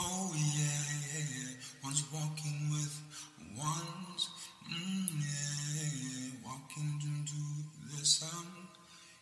oh yeah. One's walking with ones, yeah. Walking into the sun.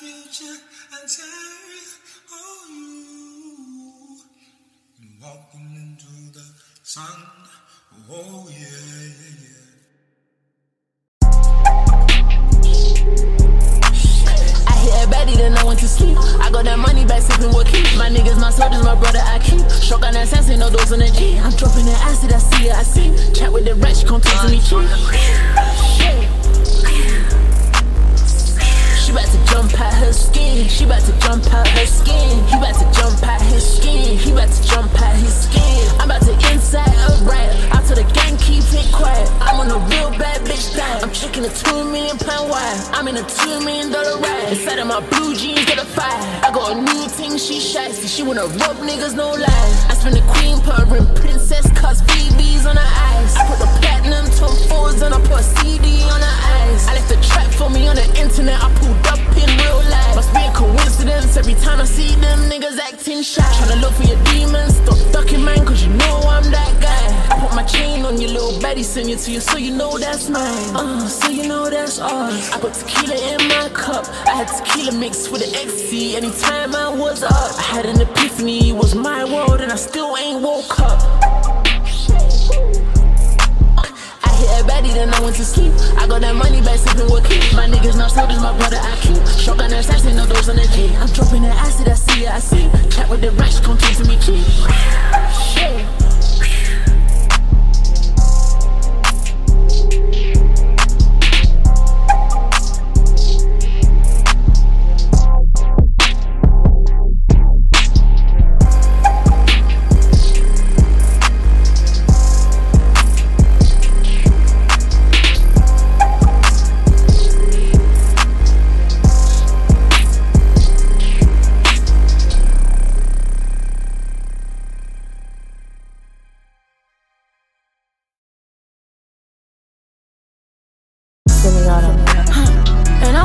Future and Terry, oh you, walking into the sun, oh yeah. I hit a baddie, then I went to sleep. I got that money back, sipping with Keith. My niggas, my soldiers, my brother, I keep. Shock on that sense, ain't no dose on the G. I'm dropping the acid, I see it, I see. Chat with the wretch, come talk to me, cheap. She about to jump out her skin. She about to jump out her skin. He about to jump out his skin. He about to jump out his skin. I'm about to inside a riot. Out to the gang, keep it quiet. I'm on a real bad bitch diet. I'm checking a £2 million wire. I'm in a $2 million ride. Inside of my blue jeans, get a fire. I got a new thing, she shiesty. She wanna rub niggas, no lies. I spin the queen, put her in princess, cause BBs on her eyes. I put the platinum Tom Fords on, I put a CD on her eyes. I left the track for me on the internet. I pulled up in real life. Must be a coincidence every time I see them niggas acting shy. Tryna look for your demons, stop ducking man, cause you know I'm that guy. I put my chain on your little baddie, send it to you so you know that's mine. So you know that's ours. I put tequila in my cup. I had tequila mixed with the ecstasy anytime I was up. I had an epiphany, it was my world and I still ain't woke up. A baddie, then I went to sleep. I got that money back, sipping with Keith. My niggas not soldiers, my brother I keep. Shock on that sash, ain't no dose on the G. I'm dropping that acid, I see it, I see. Chat with the racks, come talk to me, G. And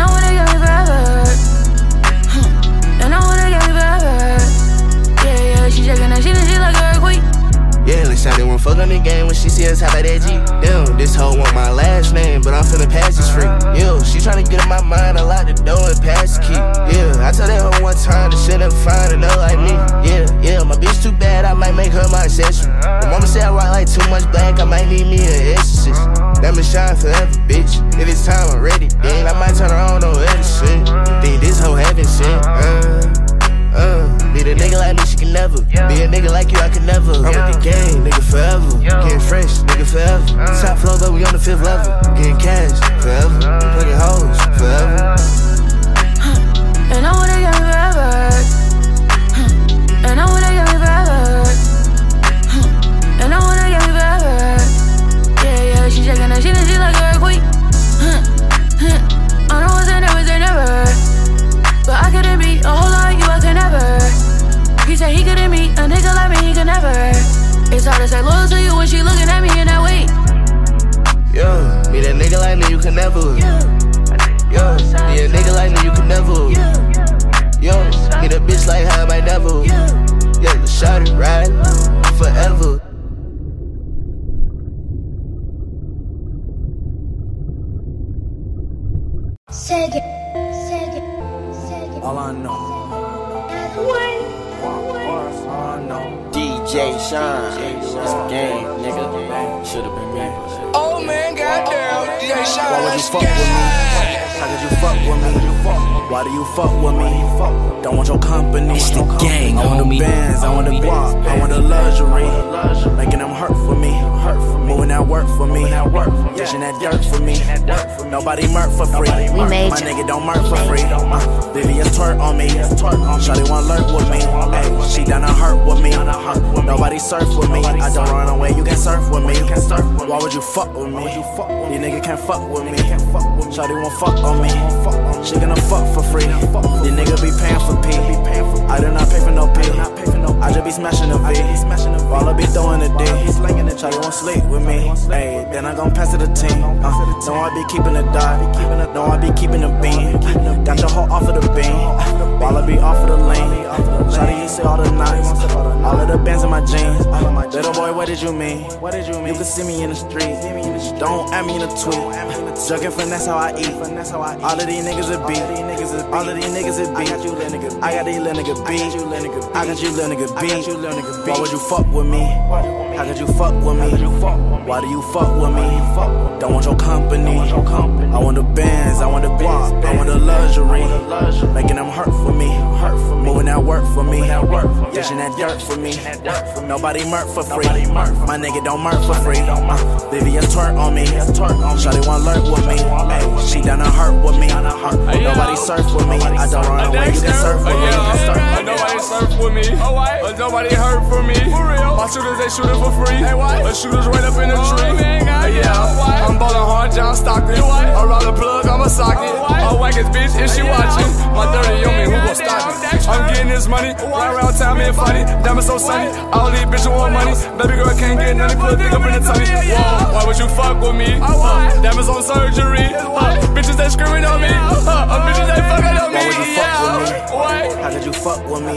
I would've got me forever. ass hop out that Jeep. Damn, this hoe want my last name, but I'm finna pass this freak. Yeah, she tryna get in my mind, I lock the door and pass the key. Yeah, I told that hoe one time to shit up fine enough like me. Yeah, my bitch too bad, I might make her my accessory. My mama said I rock like too much black, I might need me an exorcist. Diamond shine forever, bitch. If it's time, I'm ready. Then I might turn around on other shit. Think this hoe having shit. Be the nigga like me, she can never. Be a nigga like you, I can never. I'm with the game, nigga, forever. Getting fresh, nigga, forever. Top floor, though, we on the fifth level. Getting cash, forever. Plugging hoes, forever. And I wanna get forever. And I wanna get forever. And I wanna get forever. Yeah, yeah, she shaking her shit and she like a queen. I know it's a never, say never. But I couldn't be a whole lot. He said he couldn't meet a nigga like me, he could never. It's hard to say loyal to you when she looking at me in that way. Yeah, be that nigga like me, you can never. Yeah, be a nigga like me, you can never. Yeah, be that bitch like how I might never. Yeah, you shot it right forever. Second. All I know. What? DJ Shine, it's a game, nigga. Should've been me. Oh man, goddamn, DJ Shine. Why would you fuck with me? How could you fuck with me? Why do you fuck with me? Don't want your company. It's the gang. I want the bands, I want the guap, I want the luxury. Making them hurt for me. Moving that work for me. Dishing that dirt for me. Nobody murk for free. My nigga don't murk for free. Vivian twerk on me. Shawty wanna lurk with me. Ay, she done a hurt with me. Nobody surf with me. I don't run away, you can surf with me. Why would you fuck with me? You nigga can't fuck with me. Shawty won't fuck on me. She gonna fuck for free. You nigga be paying for pee. I do not pay for no pee. I just be smashing a V. While I be throwing a D. Shawty won't sleep with me. Ay, then I gon' pass it to the team. No, I be keeping a dot. No, I be keeping a bean. Got your hoe off of the bean. While I be off of the lane. Shawty, you see all the nights. All of the bands in my jeans. Little boy, what did you mean? You can see me in the street. Don't add me in a tweet. Jugging finesse how I eat. All of these niggas a beat. All of these niggas a beat. I got these little nigga beat. I got you little nigga beat. Why would you fuck with me? How could you fuck with me? Why do you fuck with me? Don't want your company. I want the bands, I want the guap, I want the luxury. Making them hurt for me. Moving that work for me. Dishing that dirt for me. Nobody murk for free. My nigga don't murk for free. Vivian twerk on me. Shawty wanna lurk with me. Ay, she done a hurt with me. Nobody surf with me. I don't run away, you can surf with me. Nobody surf with me. Nobody hurt for me. My shooters, they shootin' for free. The shooters right up in the tree. Yeah, I'm ballin' hard, John Stockton. I rob the plug, I'm a socket. I whack his bitch if she watchin'. My 30 on me, who gon' stop me? I'm getting this money, right around time and fighting. Diamonds so sunny, all these bitches want money. Baby girl can't get nothing, put a dick up in the tummy. Whoa, why would you fuck with me? Diamonds on surgery. Bitches that screaming on me. Bitches that fucking on me. Why would you fuck with me? How could you fuck with me?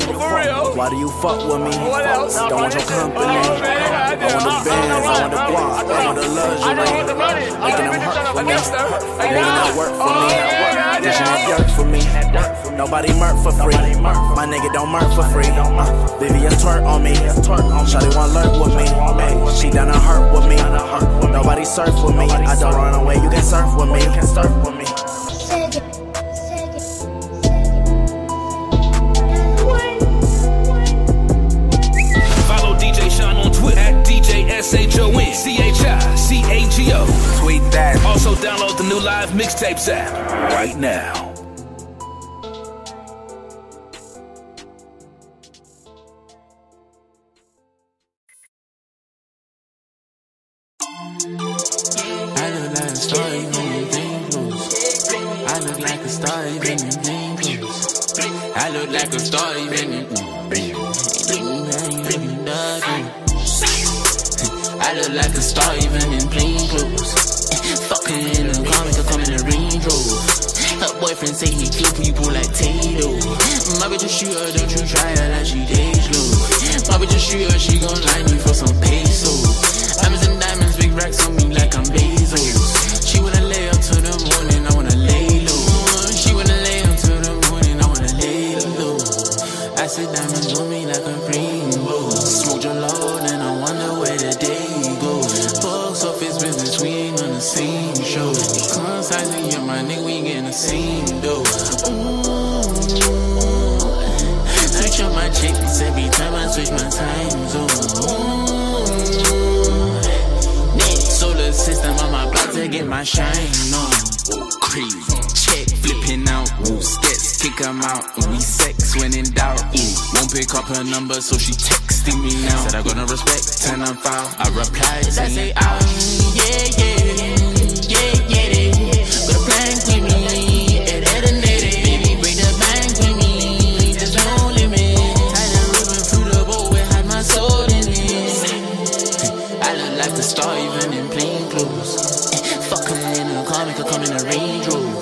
Why do you fuck with me? Don't want your company. I want the bands, I want the guap, I want the luxury. Making them hurt for me. Making them work for me. Dishing that dirt for me. Nobody murk for free. My nigga don't murk for free. Vivian twerk on me. Shawty wanna lurk with me. Ay, she done a hurt with me. Nobody surf with me. I don't run away, you can surf with me. Follow DJ Sean on Twitter at DJSHONCHICAGO. Tweet that. Also download the new live mixtapes app right now. She gon' line me for some pesos. Diamonds and diamonds, big racks on me like I'm Bezos. She wanna lay up till the morning, I wanna lay low. She wanna lay up till the morning, I wanna lay low. I said diamonds on me like a rainbow. Smoked a load and I wonder where the day goes. Folks off his business, we ain't on the same show. He comes size and you're my nigga, we ain't getting the same though. Search on my checklist every time I switch my time zone. System on my block to get my shine on. Crazy, check, flipping out, woo, skets, kick them out, and we sex when in doubt. Won't pick up her number, so she texting me now. Said I got no respect, and I'm foul. I replied, I say, yeah. Got a plan with me, and detonated. Baby, break the bank with me, there's no limit. Had a ribbon through the bowl, it had my soul in it. I look like the star, even in plain. Fuck her in a car, make her come in a Range Rover.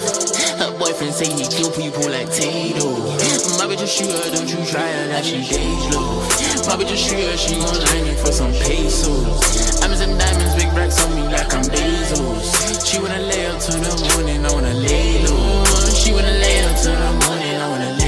Her boyfriend say he kill people like Tato. My bitch just shoot her, don't you try her, like she days low. My bitch just shoot her, she gon' line you for some pesos. I'm in some diamonds, big racks on me like I'm Bezos. She wanna lay up till the morning, I wanna lay low. She wanna lay up till the morning, I wanna lay low.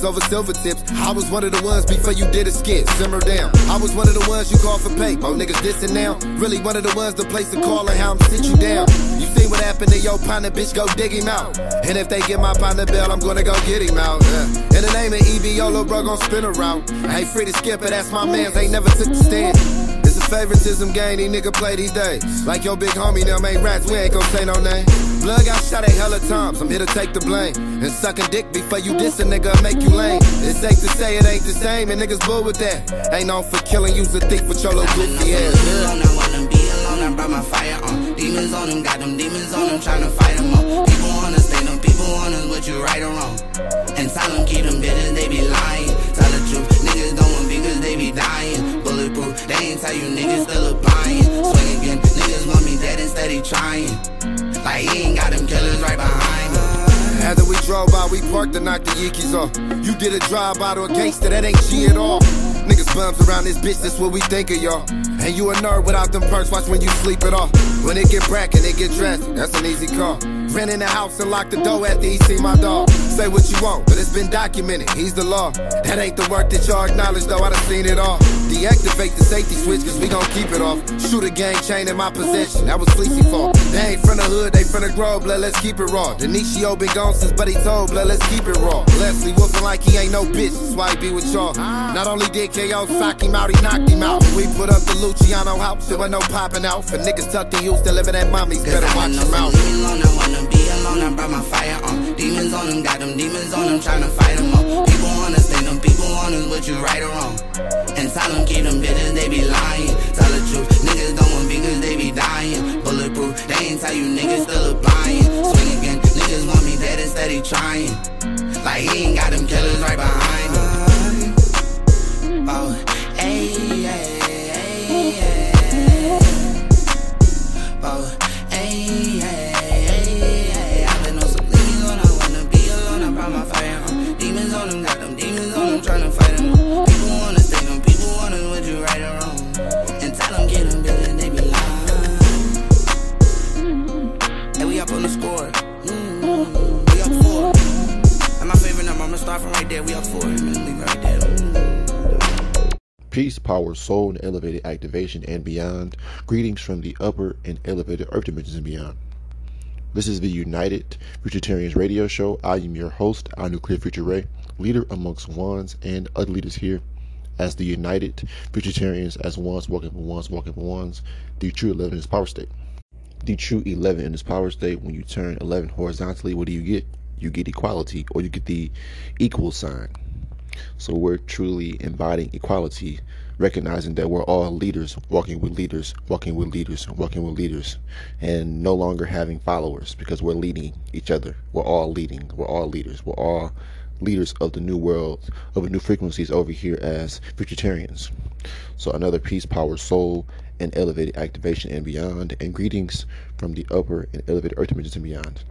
Over silver tips. I was one of the ones before you did a skit. Simmer down. I was one of the ones you called for pay. Oh, niggas dissing now. Really one of the ones the place to call and how I'm sit you down. You seen what happened to your partner, bitch, go dig him out. And if they get my partner bell, I'm gonna go get him out. In the name of EBO, little bro gon' spin a route. I ain't free to skip it, that's my man's, ain't never took the stand. It's a favoritism game these niggas play these days. Like your big homie, them ain't rats, we ain't gon' say no name. Blood got shot at hella times, I'm here to take the blame. And sucking dick before you diss a nigga make you lame. It's safe to say it ain't the same, and niggas bull with that. Ain't known for killing, use a thief with your little goofy ass. I wanna be alone, I brought my fire on. Demons on them, got them demons on them, tryna fight them all. People understand them, people want us, what you right or wrong. And silent keep them bitches, they be lying. Tell the truth, niggas don't want because they be dying. Bulletproof, they ain't tell you niggas still a buying. Swing again, niggas want me dead instead of trying. Like he ain't got them killers right behind us. After we drove by, we parked and knocked the Yeekies off. You did a drive-by to a gangster, that ain't she at all. Niggas bums around this bitch, that's what we think of y'all. And you a nerd without them perks, watch when you sleep it off. When it get brackin', it get drastic, that's an easy call. Rent in the house and lock the door after he see my dog. Say what you want, but it's been documented, he's the law. That ain't the work that y'all acknowledge, though, I done seen it all. Deactivate the safety switch, cause we gon' keep it off. Shoot a gang chain in my possession, that was Fleecy fault. They ain't from the hood, they from the grove, blood, let's keep it raw. Denisio been gone since Buddy told, blood, let's keep it raw. Leslie whoopin' like he ain't no bitch, that's why he be with y'all. Not only did KO sock him out, he knocked him out. We put up the Luciano house, there was no poppin' out. For niggas tucked in Houston, living at mommy's, better watch him out. Be alone, I brought my fire on. Demons on them, got them demons on them, tryna fight them all. People understand them, people want us, what you right or wrong. And silent keep them bitches, they be lying. Tell the truth, niggas don't want because they be dying. Bulletproof, they ain't tell you niggas still a buying. Swing again, niggas want me dead instead of trying. Like he ain't got them killers right behind him. Oh, ayy, ayy, ayy, ayy. Oh, ayy, ayy. Demons on them, got them demons. can get them, then they be lying. And we up on the score. We up four. And my favorite number, I'm gonna start from right there. We up four. Leave right there. Peace, power, soul, and elevated activation and beyond. Greetings from the upper and elevated earth dimensions and beyond. This is the United Futurtarians radio show. I am your host, our nuclear future ray, leader amongst ones and other leaders here. As the United Futurtarians, as ones walking for ones, walking for ones, the true 11 in this power state. The true 11 in this power state, when you turn 11 horizontally, what do you get? You get equality, or you get the equal sign. So we're truly embodying equality, recognizing that we're all leaders, walking with leaders, walking with leaders, walking with leaders, and no longer having followers, because we're leading each other. We're all leading. We're all leaders. We're all leaders of the new world, of the new frequencies over here as Futurtarians. So another peace, power, soul, and elevated activation and beyond, and greetings from the upper and elevated earth dimensions and beyond.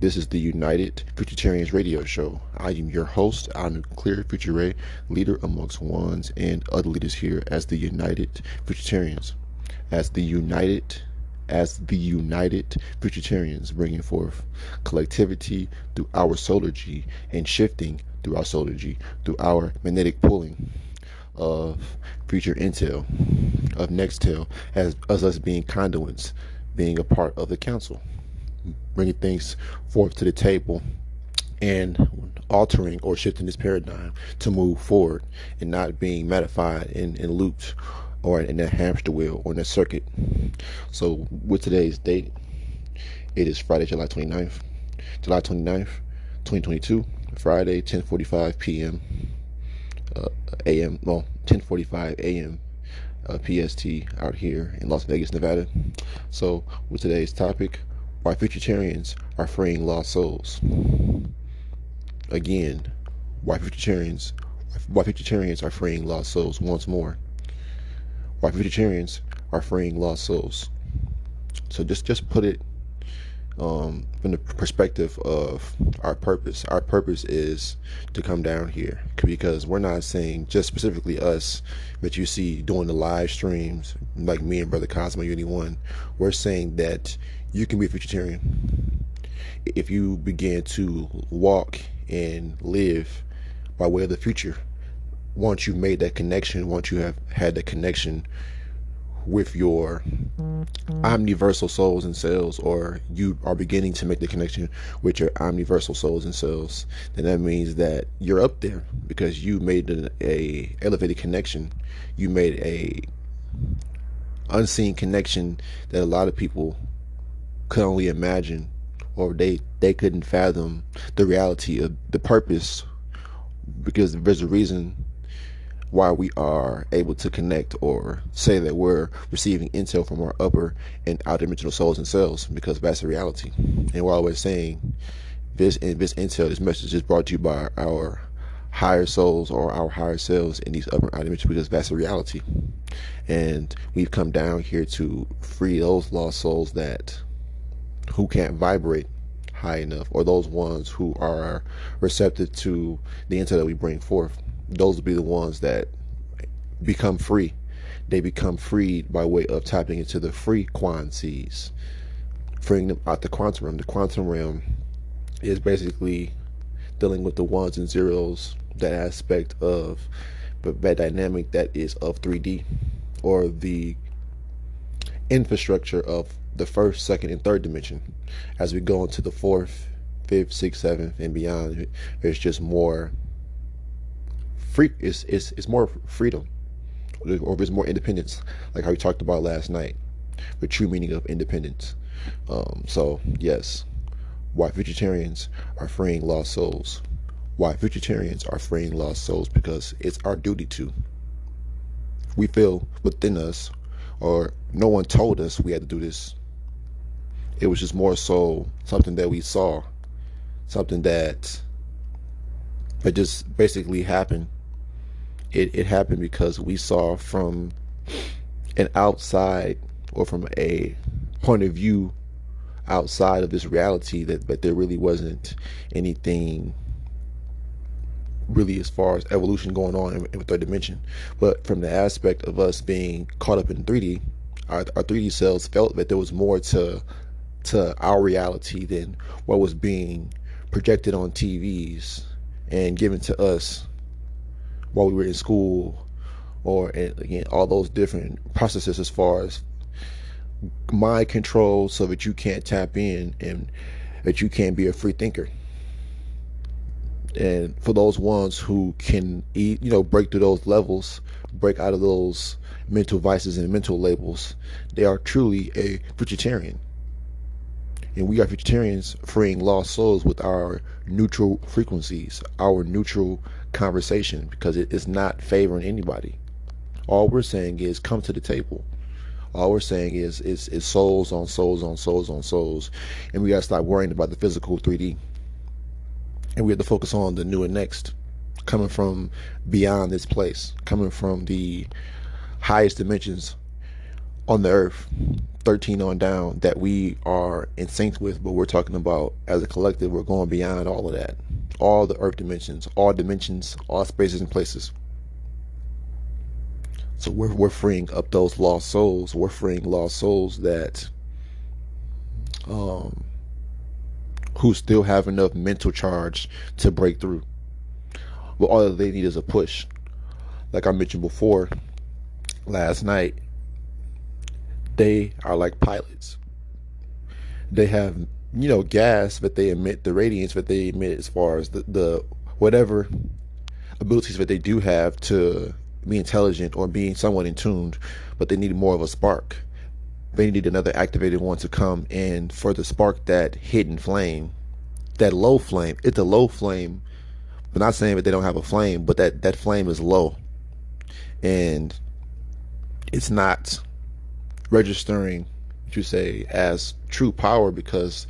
This is the United Futurtarians radio show. I am your host, our nuclear future ray, leader amongst ones and other leaders here as the United Futurtarians. As the United Futurtarians, bringing forth collectivity through our solargy and shifting through our solargy, through our magnetic pulling of future intel, of nextel, as us being conduits, being a part of the council, bringing things forth to the table and altering or shifting this paradigm to move forward and not being modified and looped or in a hamster wheel or in a circuit. So with today's date, it is Friday, July 29th, 2022, Friday, 10:45 a.m. PST out here in Las Vegas, Nevada. So with today's topic, why Futurtarians are freeing lost souls. Again, why Futurtarians are freeing lost souls once more. Why Futurtarians are freeing lost souls. So just put it from the perspective of our purpose. Our purpose is to come down here, because we're not saying just specifically us, but you see doing the live streams like me and Brother Cosmo Uni1. We're saying that you can be a Futurtarian if you begin to walk and live by way of the future. Once you've made that connection, once you have had that connection with your omniversal souls and cells, or you are beginning to make the connection with your omniversal souls and cells, then that means that you're up there, because you made an elevated connection. You made a unseen connection that a lot of people could only imagine, or they couldn't fathom the reality of the purpose, because there's a reason why we are able to connect or say that we're receiving intel from our upper and outer dimensional souls and cells, because that's the reality. And we're always saying this intel, this message is brought to you by our higher souls or our higher selves in these upper and outer dimensions, because that's the reality. And we've come down here to free those lost souls that who can't vibrate high enough, or those ones who are receptive to the intel that we bring forth. Those will be the ones that become free. They become freed by way of tapping into the free quantities, freeing them out the quantum realm. The quantum realm is basically dealing with the ones and zeros, that aspect of that dynamic that is of 3D, or the infrastructure of the first, second, and third dimension. As we go into the fourth, fifth, sixth, seventh, and beyond, there's just more free. It's more freedom, or there's more independence, like how we talked about last night, the true meaning of independence. So yes, why Futurtarians are freeing lost souls. Why Futurtarians are freeing lost souls, because it's our duty to. We feel within us, or no one told us we had to do this. It was just more so something that we saw, something that just basically happened. It happened because we saw from an outside, or from a point of view outside of this reality, that there really wasn't anything really as far as evolution going on in the third dimension. But from the aspect of us being caught up in 3D, our 3D selves felt that there was more to our reality than what was being projected on TVs and given to us while we were in school, or again, all those different processes as far as mind control, so that you can't tap in and that you can't be a free thinker. And for those ones who can, break through those levels, break out of those mental vices and mental labels, they are truly a futurtarian. And we are futurtarians freeing lost souls with our neutral frequencies, our neutral conversation, because it is not favoring anybody. All we're saying is come to the table. All we're saying is souls on souls on souls on souls. And we got to stop worrying about the physical 3D. And we have to focus on the new and next, coming from beyond this place, coming from the highest dimensions on the earth, 13 on down, that we are in sync with. But we're talking about, as a collective, we're going beyond all of that, all the earth dimensions, all dimensions, all spaces and places. So we're freeing up those lost souls. We're freeing lost souls that who still have enough mental charge to break through. But all that they need is a push. Like I mentioned before, last night, they are like pilots. They have, gas that they emit, the radiance that they emit, as far as the whatever abilities that they do have to be intelligent or being somewhat in tune, but they need more of a spark. They need another activated one to come and further spark that hidden flame, that low flame. It's a low flame. I'm not saying that they don't have a flame, but that flame is low, and it's not registering, what you say, as true power, because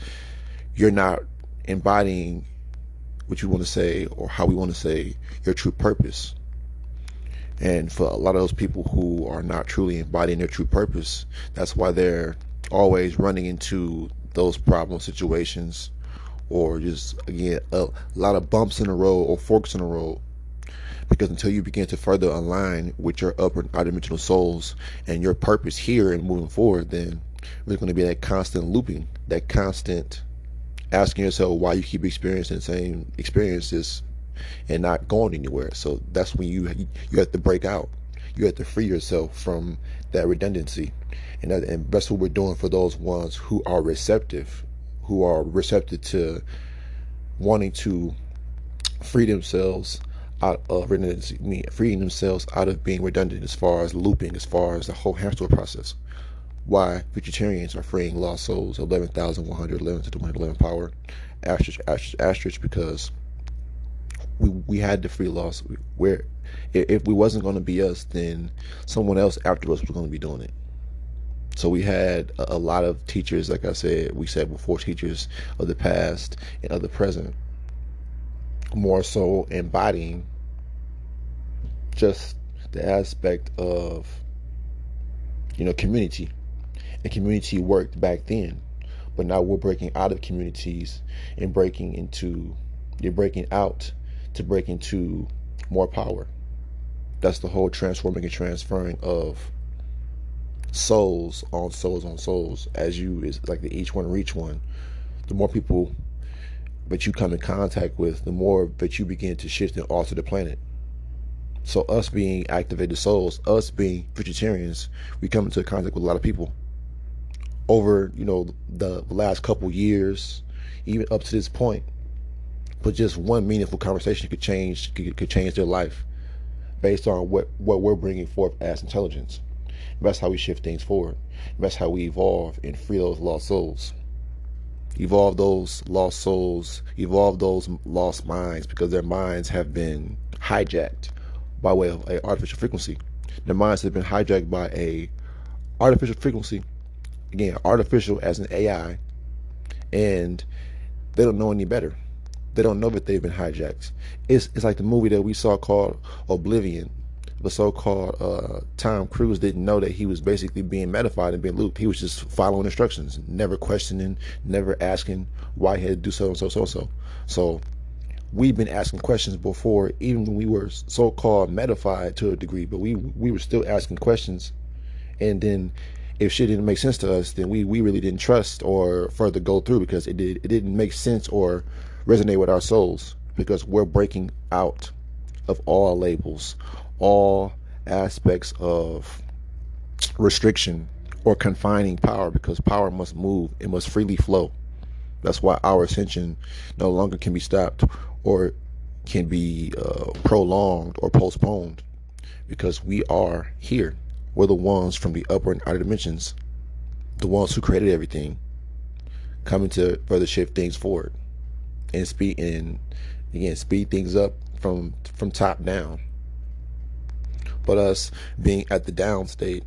you're not embodying what you want to say, or how we want to say, your true purpose. And for a lot of those people who are not truly embodying their true purpose, that's why they're always running into those problem situations, or just, again, a lot of bumps in the road or forks in the road. Because until you begin to further align with your upper and outer dimensional souls and your purpose here and moving forward, then there's going to be that constant looping, that constant asking yourself why you keep experiencing the same experiences and not going anywhere. So that's when you have to break out. You have to free yourself from that redundancy. And that's what we're doing for those ones who are receptive to wanting to free themselves out of redundancy, freeing themselves out of being redundant, as far as looping, as far as the whole hamster process. Why vegetarians are freeing lost souls, 11,111 to 211 power, asterisk, because we had to free lost. Where if we wasn't going to be us, then someone else after us was going to be doing it. So we had a lot of teachers, like I said, we said before, teachers of the past and of the present, more so embodying just the aspect of community, and community worked back then. But now we're breaking out of communities and breaking out to break into more power. That's the whole transforming and transferring of souls on souls on souls. As you is like the each one reach one, the more people that you come in contact with, the more that you begin to shift and alter the planet. So us being activated souls, us being vegetarians, we come into contact with a lot of people over the last couple years, even up to this point. But just one meaningful conversation could change their life, based on what we're bringing forth as intelligence. And that's how we shift things forward. And that's how we evolve and free those lost souls, evolve those lost minds, because their minds have been hijacked by way of an artificial frequency. Their minds have been hijacked by an artificial frequency, again, artificial as an AI, and they don't know any better. They don't know that they've been hijacked. It's like the movie that we saw called Oblivion. The so-called Tom Cruise didn't know that he was basically being metafied and being looped. He was just following instructions, never questioning, never asking why he had to do so and so. So we've been asking questions before, even when we were so-called metafied to a degree, but we were still asking questions. And then if shit didn't make sense to us, then we really didn't trust or further go through, because it didn't make sense or resonate with our souls, because we're breaking out of all labels, all aspects of restriction or confining power, because power must move, it must freely flow. That's why our ascension no longer can be stopped or can be prolonged or postponed, because we are here. We're the ones from the upper and outer dimensions, the ones who created everything, coming to further shift things forward and speed things up from top down. But us being at the down state,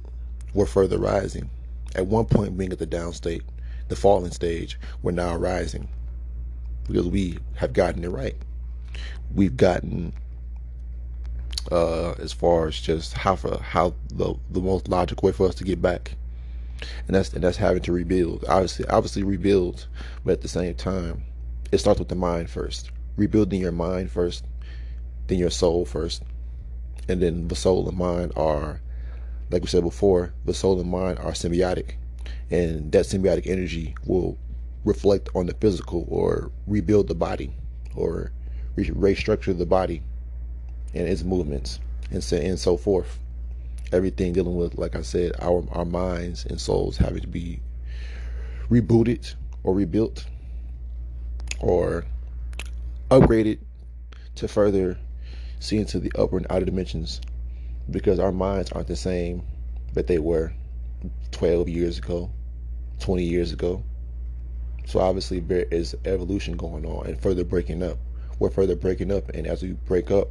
we're further rising. At one point, being at the down state, the fallen stage, we're now rising, because we have gotten it right. We've gotten as far as just how the most logical way for us to get back, and that's having to rebuild. Obviously rebuild, but at the same time, it starts with the mind first. Rebuilding your mind first, then your soul first, and then the soul and mind are, like we said before, the soul and mind are symbiotic, and that symbiotic energy will reflect on the physical, or rebuild the body, or restructure the body and its movements, and so forth. Everything dealing with, like I said, our minds and souls having to be rebooted or rebuilt or upgraded to further see into the upper and outer dimensions, because our minds aren't the same that they were 12 years ago, 20 years ago. So obviously there is evolution going on and further breaking up. We're further breaking up, and as we break up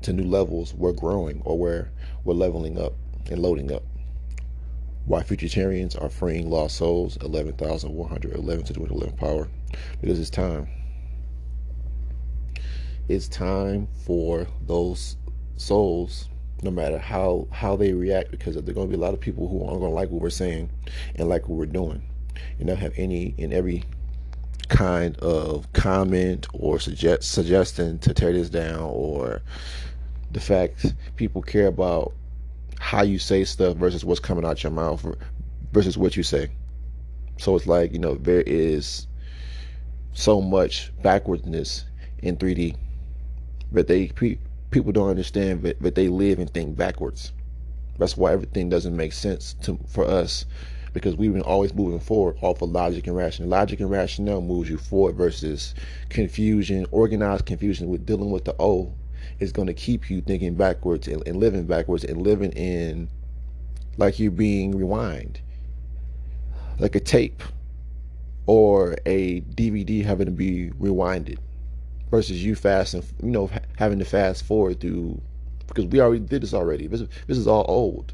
to new levels, we're growing, or we're leveling up and loading up. Why Futurtarians are freeing lost souls, 11,111 to the 11th power, because it's time. It's time for those souls, no matter how they react, because there's going to be a lot of people who aren't going to like what we're saying and like what we're doing, and they'll have any and every kind of comment or suggestion to tear this down, or the fact people care about how you say stuff versus what's coming out your mouth versus what you say. So it's like, there is so much backwardness in 3D, but people don't understand that they live and think backwards. That's why everything doesn't make sense for us, because we've been always moving forward off of logic and rationale. Logic and rationale moves you forward, versus confusion, organized confusion with dealing with the old, is going to keep you thinking backwards and living backwards, and living in like you're being rewind, like a tape or a DVD having to be rewinded, versus you having to fast forward through, because we already did this already. This is all old.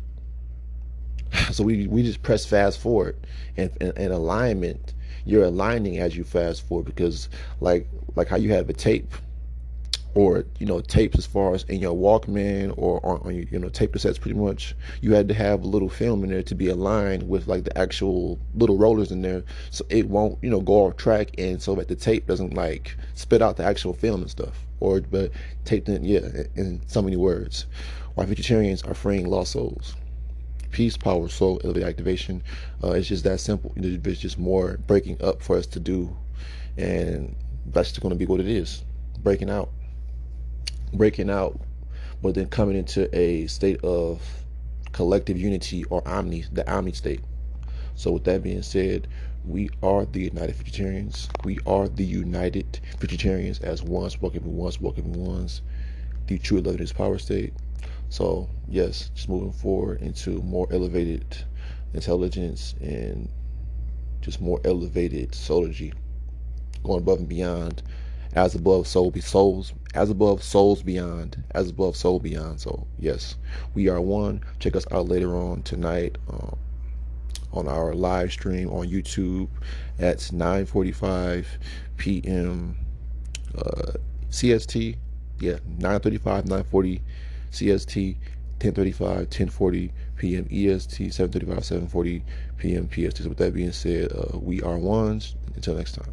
So we just press fast forward, and alignment. You're aligning as you fast forward, because like how you have a tape, or tapes as far as in your Walkman, or on tape cassettes. Pretty much, you had to have a little film in there to be aligned with like the actual little rollers in there, so it won't go off track, and so that the tape doesn't like spit out the actual film and stuff, or but tape them in so many words. Why Futurtarians are freeing lost souls. Peace, power, soul, elevated activation. It's just that simple. It's just more breaking up for us to do, and that's just going to be what it is. Breaking out, but then coming into a state of collective unity, or the omni state. So with that being said, we are the United Futurtarians. We are the United Futurtarians as ones, walking ones, the true elevated power state. So yes, just moving forward into more elevated intelligence and just more elevated soulology, going above and beyond, as above soul be souls, as above souls beyond, as above soul beyond. So yes, we are one. Check us out later on tonight on our live stream on YouTube at 9:45 p.m. CST. Yeah, 9:35, 9:40. CST, 10:35, 10:40 p.m. EST, 7:35, 7:40 p.m. PST. So with that being said, we are ones. Until next time.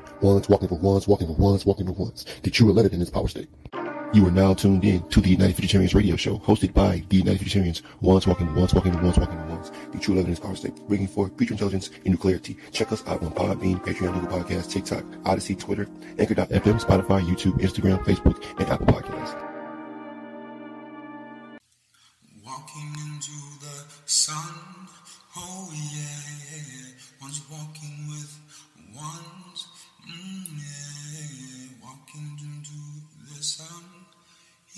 Ones walking for ones, walking for ones, walking for ones. The true 11 in this power state. You are now tuned in to the United Futurtarians radio show, hosted by the United Futurtarians. Ones walking for ones, walking for ones, walking for ones. The true 11 in this power state, bringing forth future intelligence and new clarity. Check us out on Podbean, Patreon, Google Podcasts, TikTok, Odyssey, Twitter, Anchor.fm, Spotify, YouTube, Instagram, Facebook, and Apple Podcasts. Walking into the sun. Oh yeah, one's walking with ones, yeah, walking into the sun.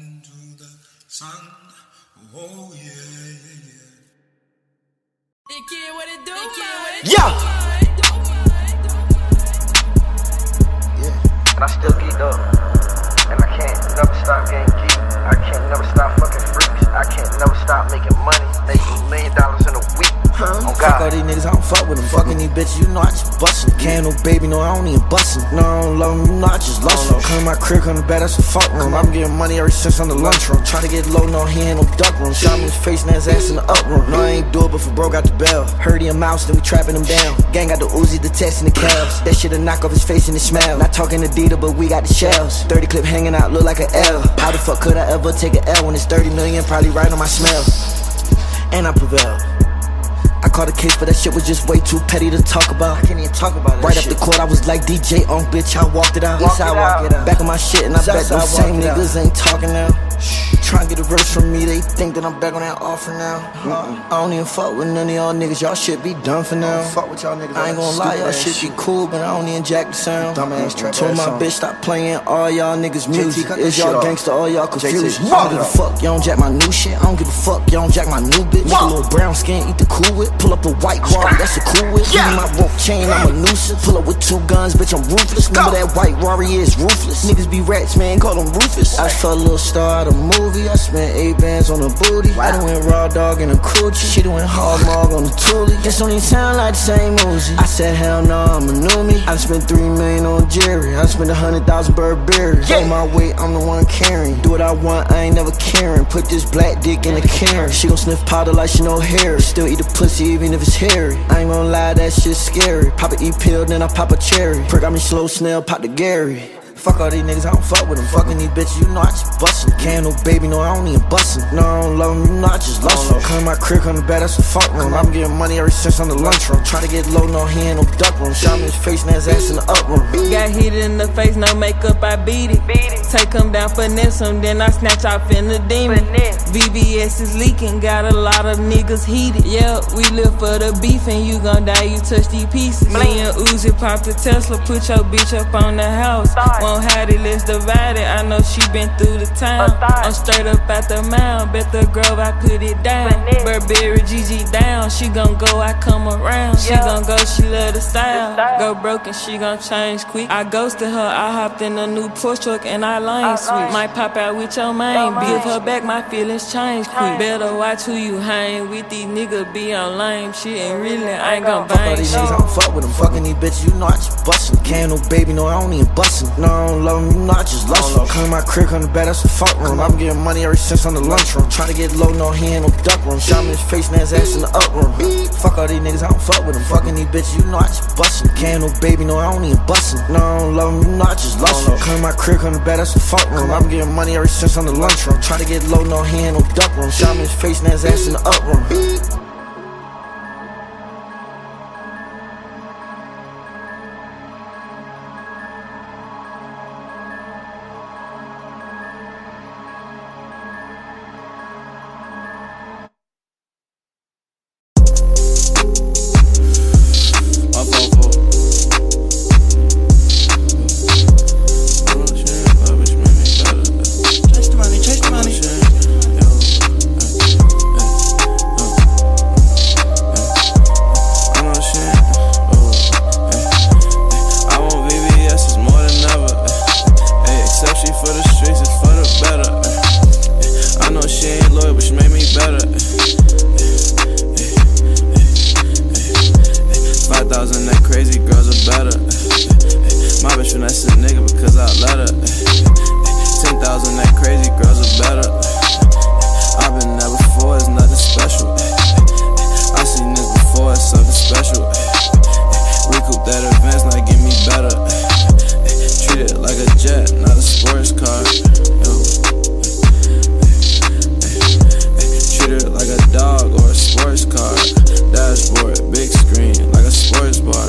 into the sun. Oh yeah, yeah, yeah. It get what it do, it get what it do. Yeah. Yeah, and I still geeked up, and I can't never stop getting geeked. I can't never stop fucking freaks. I can't never stop making money, making $1 million in a week. Oh, fuck all these niggas, I don't fuck with them. Fucking these bitches, you know I just bustin'. Can't no baby, no, I don't even bustin'. No, I don't love them, you know I just lost them. Come in my crib, come to bed, that's a fuck room. I'm getting money ever since I'm the lunchroom. Try to get low, no, he ain't no duck room. Shot me in his face and his ass in the up room. No, I ain't do it, but for bro got the bell. Heard he a mouse, then we trapping him down. Gang got the Uzi, the test, and the calves. That shit'll knock off his face and his smell. Not talking to Dita, but we got the shells. 30 clip hanging out, look like an L. How the fuck could I ever take an L when it's 30 million, probably right on my smell? And I prevail. I caught a case, but that shit was just way too petty to talk about. I can't even talk about it. Right up the court, I was like DJ on bitch, I walked it out. Walk it out. Back on my shit, and I bet those same niggas ain't talking now. Trying to get a verse from me, they think that I'm back on that offer now. I don't even fuck with none of y'all niggas, y'all shit be done for now. Fuck with y'all niggas. I ain't gonna lie, y'all shit be cool, but I don't even jack the sound. Told my bitch stop playing all y'all niggas music. Is y'all gangsta, all y'all confused? I don't give a fuck, y'all don't jack my new shit. I don't give a fuck, y'all don't jack my new bitch. A little brown skin, eat the cool whip. Pull up a white rock, that's a cool whip. Give me my rope chain, I'm a nuisance. Pull up with two guns, bitch, I'm ruthless. Remember that white Rari is ruthless. Niggas be rats, man, call them ruthless. I felt a little star out of movie. I spent 8 bands on a booty. I done went raw dog in a coochie. She done went hog mog on the toolie. This don't even sound like the same Uzi. I said hell no, I'm a newbie. I spent 3 million on Jerry. I spent 100,000 Burberry. On my weight, I'm the one carrying. Do what I want, I ain't never caring. Put this black dick in a Karen. She gon' sniff powder like she no hair. Still eat the pussy even if it's hairy. I ain't gon' lie, that shit's scary. Pop a E-pill, then I pop a cherry. Prick, I'm the slow snail, pop the Gary. Fuck all these niggas, I don't fuck with them. Fucking these bitches, you know I just bustin'. Can't no baby, no, I don't even bustin'. No, I don't love them, you know I just lost them. Come in my crib, come to bed, that's a fuck room. I'm getting money ever since I'm the lunchroom. Try to get low, no, he ain't no duck room. Shot me in his face and his ass in the up room. Got heated in the face, no makeup, I beat it. Take him down, finesse him, then I snatch off in the demon. VBS is leaking, got a lot of niggas heated. Yeah, we live for the beef and you gon' die, you touch these pieces. Me and Uzi popped a Tesla, put your bitch up on the house. Won't hide it, let's divide it. I know she been through the town. I'm straight up out the mound. Bet the grove, I put it down. Burberry, Gigi down. She gon' go, I come around. She gon' go, she love the style. Go broke and she gon' change quick. I ghosted her, I hopped in a new Porsche truck and I lane switch. Might pop out with your main. Give her back, my feelings change quick. Better watch who you hang with. These niggas be on lame shit and really I ain't gon' bang. Fuck all these niggas, I don't fuck with them. Fucking these bitches, you know I just bustin'. Can't no baby, no, I don't even bustin'. No, I don't love them, you know I just lost them. Come in my crib, come to bed, that's a fuck room. I'm getting money ever since I'm the lunchroom. Try to get low, no, he ain't no duck room. Shot me in his face and his ass in the up room. Fuck all these niggas, I don't fuck with them. Fucking these bitches, you know I just bustin'. Can't no baby, no, I don't even bustin'. No, I don't love them, you know I just lost them. Come in my crib, come to bed, that's a fuck room. I'm getting money ever since I'm the lunchroom. Try to get low, no, he ain't no duck room. Shot me in his face and his ass in the up room. that crazy girls are better. My bitch from that sick nigga because I let her. 10,000 that crazy girls are better. I've been there before, it's nothing special. I seen this before, it's something special. Recoup that advance, now get me better. Treat it like a jet, not a sports car. Treat it like a dog or a sports car. Dashboard, big screen, like a sports bar.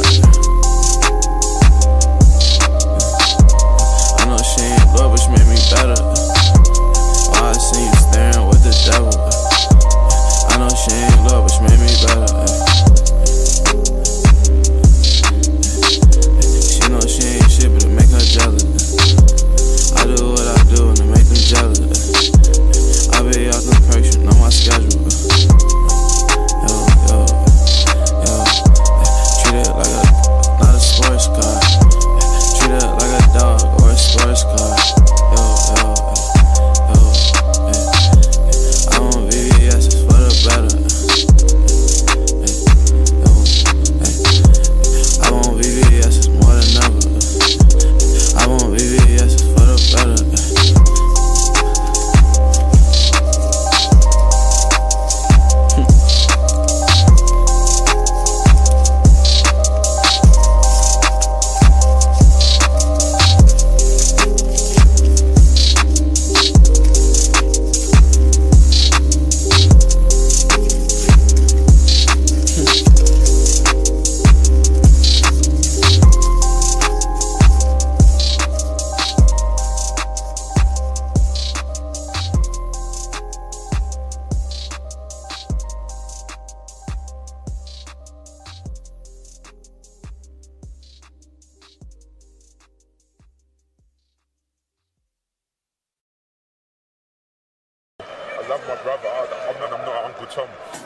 I know she ain't love, but she made me better. Why I see you staring with the devil. I know she ain't love, but she made me better. She know she ain't shit, but it make her jealous. I do what I do, and it make them jealous. I be off the perch, know my schedule.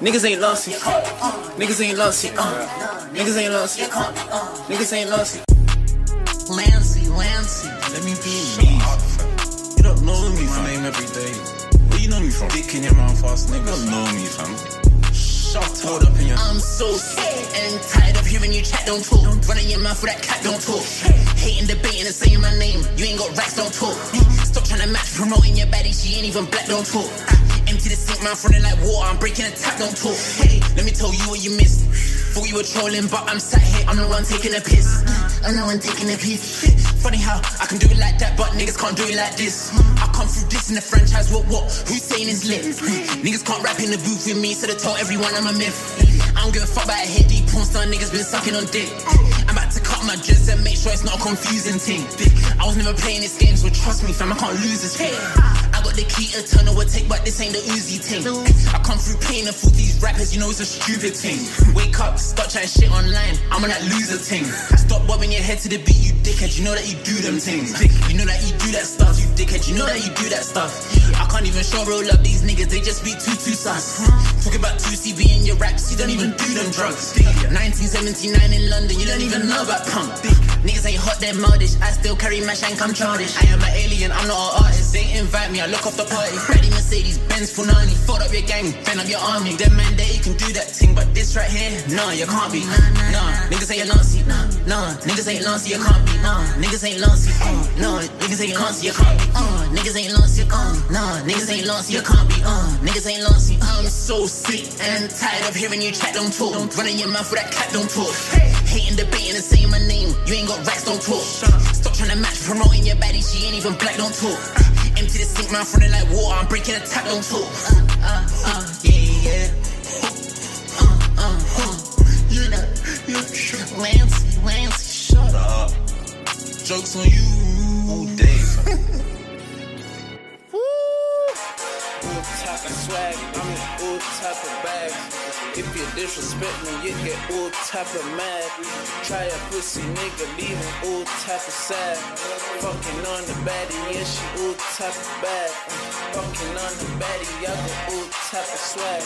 Niggas ain't lost it. Niggas ain't lost it. Niggas ain't lost it. Niggas ain't lost it. Lancy. Let me be me. You don't know me, fam. My name every day. Where you know me from? Dick in your mouth, fast nigga. You don't know me, fam. Shut up in your... I'm so sick and tired of hearing you chat, don't talk. Running your mouth with that cat, don't talk. Hating, debating and saying my name. You ain't got racks, don't talk. Stop trying to match, promoting your baddie. She ain't even black, don't talk. Empty the sink, man, running like water. I'm breaking a tap, don't talk. Hey, let me tell you what you missed. Thought you were trolling, but I'm sat here. I'm the one taking a piss. I'm the one taking a piss. Funny how I can do it like that, but niggas can't do it like this. I come through this in the franchise, what? Who's saying is lit? Niggas can't rap in the booth with me, so they tell everyone I'm a myth. I don't give a fuck about a head deep porn star, niggas been sucking on dick. I'm about to cut my dress and make sure it's not a confusing thing. I was never playing this game, so trust me, fam, I can't lose this thing. I got the key to turn over take, but this ain't the Uzi thing. I come through pain and fool these rappers, you know it's a stupid thing. Wake up, stop trying shit online, I'm on that loser thing. Stop bobbing your head to the beat, you dickhead, you know that you do them things. You know that you do that stuff, you dickhead, you know that you do that stuff. I can't even show roll up these niggas, they just be too sus. Talking about 2CB in your raps, you don't even do them drugs. 1979 in London, you don't even know about punk. Niggas ain't hot, they're mildish. I still carry my shank, I'm childish. I am an alien, I'm not an artist. They invite me, I look off the party. Ready Mercedes, Benz, Funani. Fold up your gang, bend up your army. Them man there, you can do that thing, but this right here, nah, you can't be. Nah, niggas ain't Lancy. Nah, niggas ain't Lancy, you can't be. Nah, niggas ain't Lancy. Nah, niggas ain't Lancy, you can't be. Niggas ain't Lancy. Nah, niggas ain't Lancy, you can't be. Niggas ain't Lancy. I'm so sick and tired of hearing you chat. Don't talk. Running your mouth with that cat, don't talk. Hating, debating, and saying my name. You ain't got racks, don't talk. Stop trying to match, promoting your baddie. She ain't even black, don't talk. Empty the sink, mouth running like water. I'm breaking a tap, don't talk. Yeah. Lance, shut up. Joke's on you all day. All type of swag, I'm in all type of bags. If you disrespect me, you get all type of mad. Try a pussy nigga, leave him all type of sad. Fucking on the baddie, yeah, she all type of bad. Fucking on the baddie, I got all type of swag.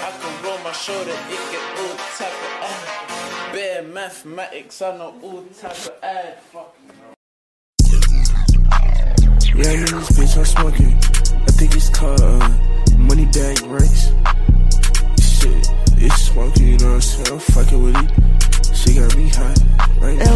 I can roll my shoulder, it get all type of ad. Bare mathematics, I know all type of ad. Fucking yeah, I know this bitch, I'm smoking. I think it's called Money Bag Rice. It's smoking, you know what I'm saying? I'm fucking with it. She got me hot right now.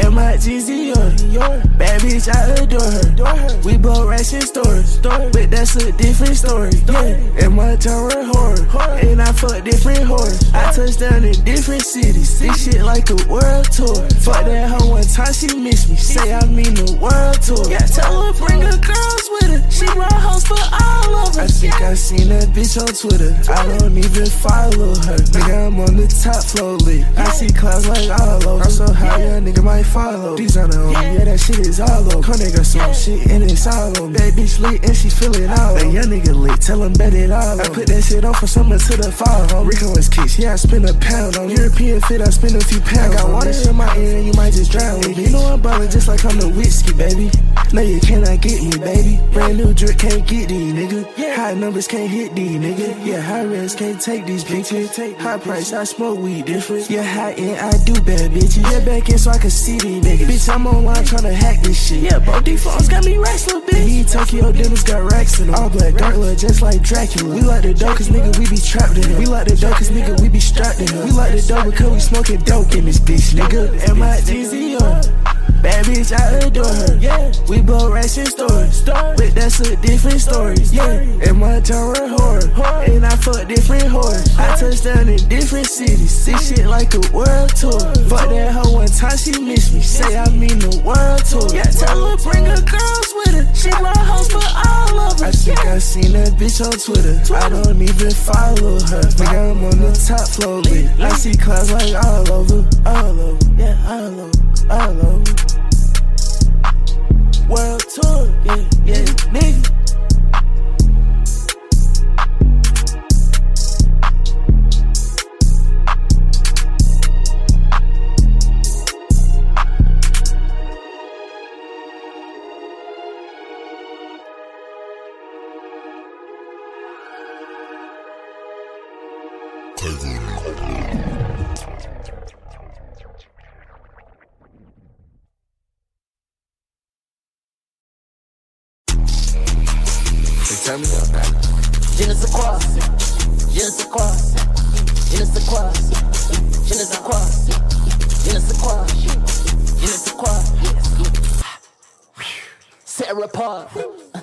Am I GZ or your bad bitch? I adore her. We both ration stores, but that's a different story. Yeah, and my genre horror, and I fuck different whores. I touch down in different cities, this shit like a world tour. Fuck that hoe one time, she miss me. Say I mean a world tour. Yeah, tell her bring her girls with her. She brought hoes for all of her. I think I seen that bitch on Twitter. I don't even follow her. Nigga, I'm on the top floor lit. I see clouds like all over. I'm so high, yeah, nigga might follow. Designer on me, yeah, that shit is all over. Come nigga, some shit and it's all on me. That bitch lit and she feelin' all over. That young nigga lit, tell him bet it all on. I put that shit on from summer to the fall on. Rico is kicks, yeah, I spend a pound on. European fit, I spend a few pounds. I got water in my ear and you might just drown me. You know I'm ballin' just like I'm the whiskey, baby. No, you cannot get me, baby. Brand new drip can't get these, nigga. High numbers can't hit these, nigga. Yeah, high risk can't take these bitches. High price, I smoke weed different. Yeah, high end, I do bad bitches. Yeah, back in so I can see these niggas. Bitch, I'm online tryna hack this shit. Yeah, both these phones got me racks, little bitch. He Tokyo dimmers got racks in them. All black, dark look just like Dracula. We like the dope cause nigga we be trapped in them. We like the dope cause nigga we be strapped in them. We like the dope because we smoking dope in this bitch, nigga. Am I GZ on? Bad bitch, I adore her. Yeah, we both ration stores, but that's a different story. Yeah, and my genre horror, and I fuck different whores. I touch down in different cities, this shit like a world tour. Fuck that hoe one time, she miss me. Say I mean a world tour. Yeah, tell her bring her girls with her. She brought hoes for all of her. I think I seen that bitch on Twitter. I don't even follow her. Nigga, I'm on the top floor lit. I see clouds like all over, all over, yeah, all over, all over. World tour, yeah, yeah, nigga.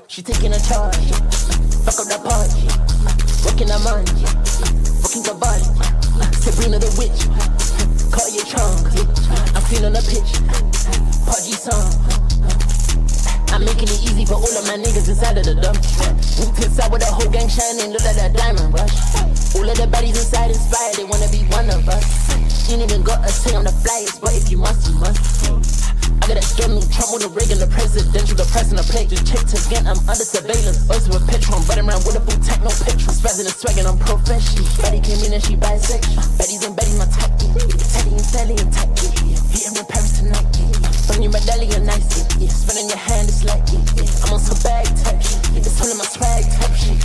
She taking a charge, fuck up that party, working her mind, working her body, Sabrina the witch, call your trunk, I'm feeling a pitch, Pudgy song, I'm making it easy for all of my niggas inside of the dump, we inside with a whole gang shining, look like that diamond rush, all of the baddies inside inspired, they wanna be one of us, you ain't even got a say on the flyers, but if you must, you must. I got a scam with Trump with a regular presidential, the press and a plate. Just checked again, I'm under surveillance. Oils with Petron, running around with a full tech, no petrol. Spazzing and swagging, I'm professional. Betty came in and she bisexual. Betty's and Betty's my type. Teddy and Sally and type. Hitting with Paris tonight. From your medallion, nice. Spinning your hand, it's like I'm on some bag type shit. It's pulling my swag type shit.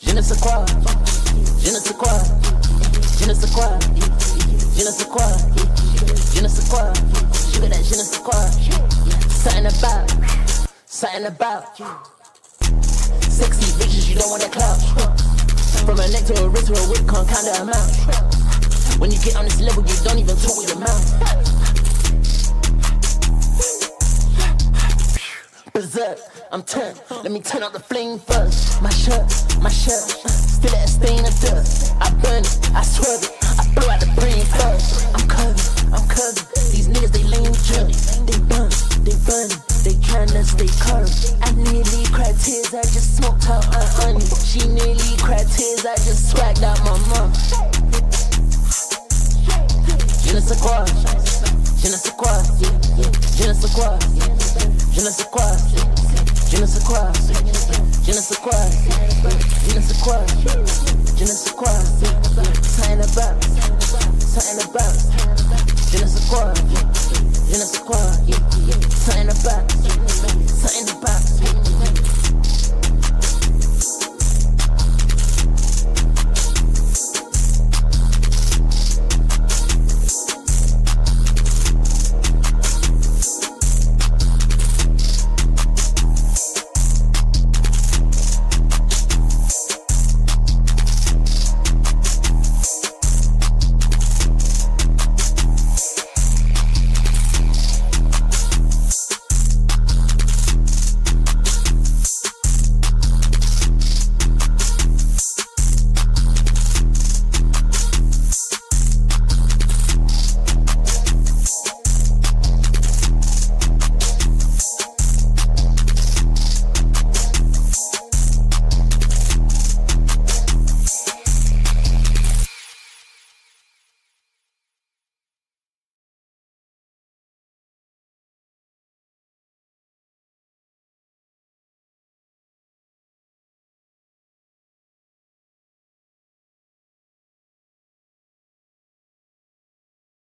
Je ne sais quoi. Je ne sais quoi. Je ne sais quoi. Je ne sais quoi, je ne sais quoi, you got that je ne sais quoi, something about, sexy bitches, you don't want that clout, from a neck to a wrist to a whip, can't count that amount, when you get on this level, you don't even talk with your mouth, berserk, I'm turned, let me turn up the flame first, my shirt, still at a stain of dust, I burn it, I swerve it, blow out the brain first. I'm curvy, these niggas they lame jerk. They burn, they tryna stay curved. I nearly cried tears, I just smoked out her honey. She nearly cried tears, I just swagged out my mom. Je ne sais quoi, je ne sais quoi, je ne sais quoi, je ne sais quoi, je ne sais quoi, je ne sais quoi, je ne sais quoi, je ne sais quoi. Something about,